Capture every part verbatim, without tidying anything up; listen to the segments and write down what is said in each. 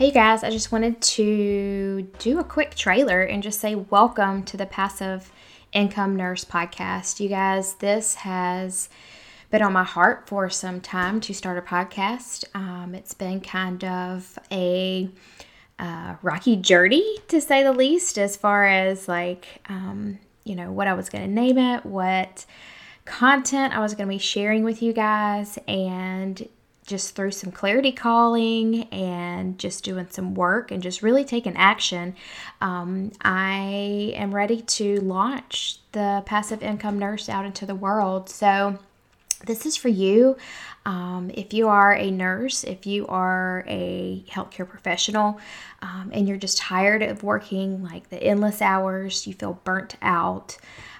Hey guys, I just wanted to do a quick trailer and just say welcome to the Passive Income Nurse podcast. You guys, this has been on my heart for some time to start a podcast. Um, it's been kind of a uh, rocky journey, to say the least, as far as like, um, you know, what I was going to name it, what content I was going to be sharing with you guys, and just through some clarity calling and just doing some work and just really taking action, um, I am ready to launch the Passive Income Nurse out into the world. So this is for you. Um, if you are a nurse, if you are a healthcare professional, um, and you're just tired of working like the endless hours, you feel burnt out,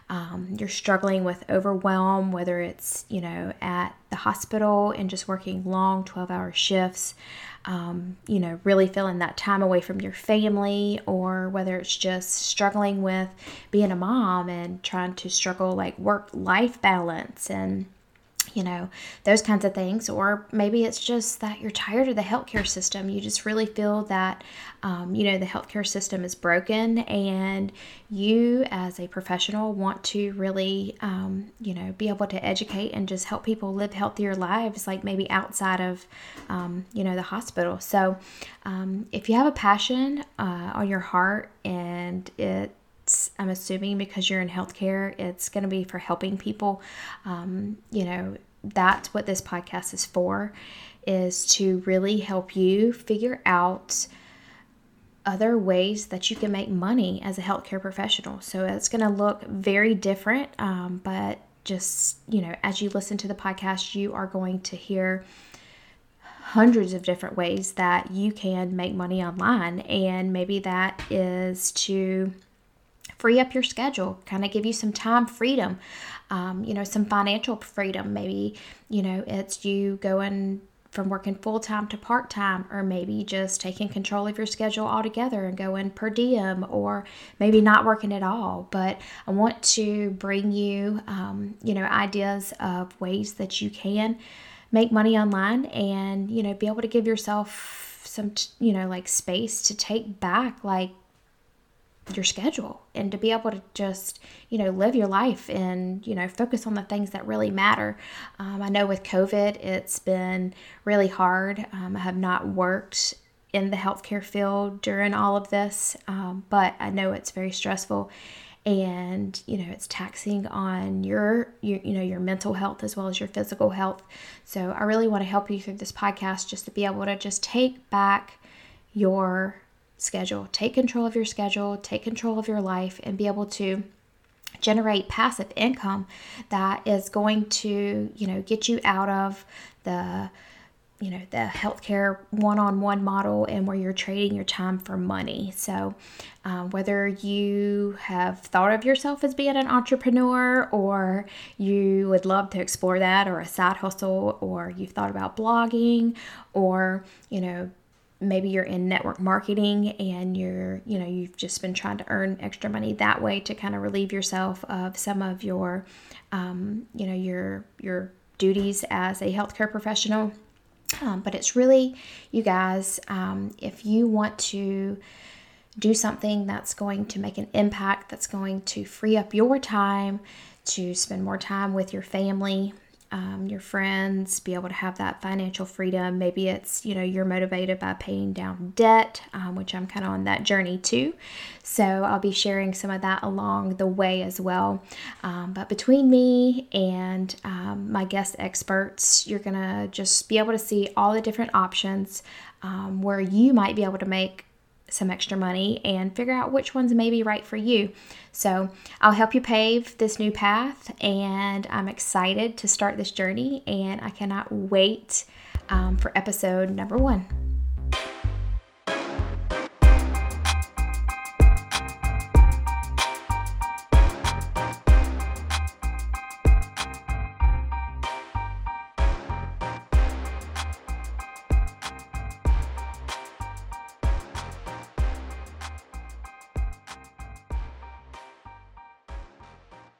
Um, you're struggling with overwhelm, whether it's, you know, at the hospital and just working long twelve hour shifts, um, you know, really feeling that time away from your family, or whether it's just struggling with being a mom and trying to struggle like work-life balance and, you know, those kinds of things. Or maybe it's just that you're tired of the healthcare system. You just really feel that, um, you know, the healthcare system is broken, and you as a professional want to really, um, you know, be able to educate and just help people live healthier lives, like maybe outside of, um, you know, the hospital. So um, if you have a passion uh, on your heart, and it, I'm assuming because you're in healthcare, it's going to be for helping people. Um, you know, that's what this podcast is for, is to really help you figure out other ways that you can make money as a healthcare professional. So it's going to look very different. Um, but just, you know, as you listen to the podcast, you are going to hear hundreds of different ways that you can make money online. And maybe that is to free up your schedule, kind of give you some time freedom, um, you know, some financial freedom. Maybe, you know, it's you going from working full-time to part-time, or maybe just taking control of your schedule altogether and going per diem, or maybe not working at all. But I want to bring you, um, you know, ideas of ways that you can make money online and, you know, be able to give yourself some, you know, like space to take back, like, your schedule, and to be able to just, you know, live your life and, you know, focus on the things that really matter. Um, I know with COVID, it's been really hard. Um, I have not worked in the healthcare field during all of this, um, but I know it's very stressful, and, you know, it's taxing on your, your, you know, your mental health as well as your physical health. So I really want to help you through this podcast, just to be able to just take back your schedule, take control of your schedule, take control of your life, and be able to generate passive income that is going to, you know, get you out of the, you know, the healthcare one-on-one model, and where you're trading your time for money. So uh, whether you have thought of yourself as being an entrepreneur, or you would love to explore that, or a side hustle, or you've thought about blogging, or, you know, maybe you're in network marketing and you're, you know, you've just been trying to earn extra money that way to kind of relieve yourself of some of your, um, you know, your, your duties as a healthcare professional. Um, but it's really, you guys, um, if you want to do something that's going to make an impact, that's going to free up your time to spend more time with your family, Um, your friends, be able to have that financial freedom. Maybe it's, you know, you're motivated by paying down debt, um, which I'm kind of on that journey too. So I'll be sharing some of that along the way as well. Um, but between me and um, my guest experts, you're going to just be able to see all the different options um, where you might be able to make some extra money and figure out which ones may be right for you. So I'll help you pave this new path, and I'm excited to start this journey, and I cannot wait um, for episode number one.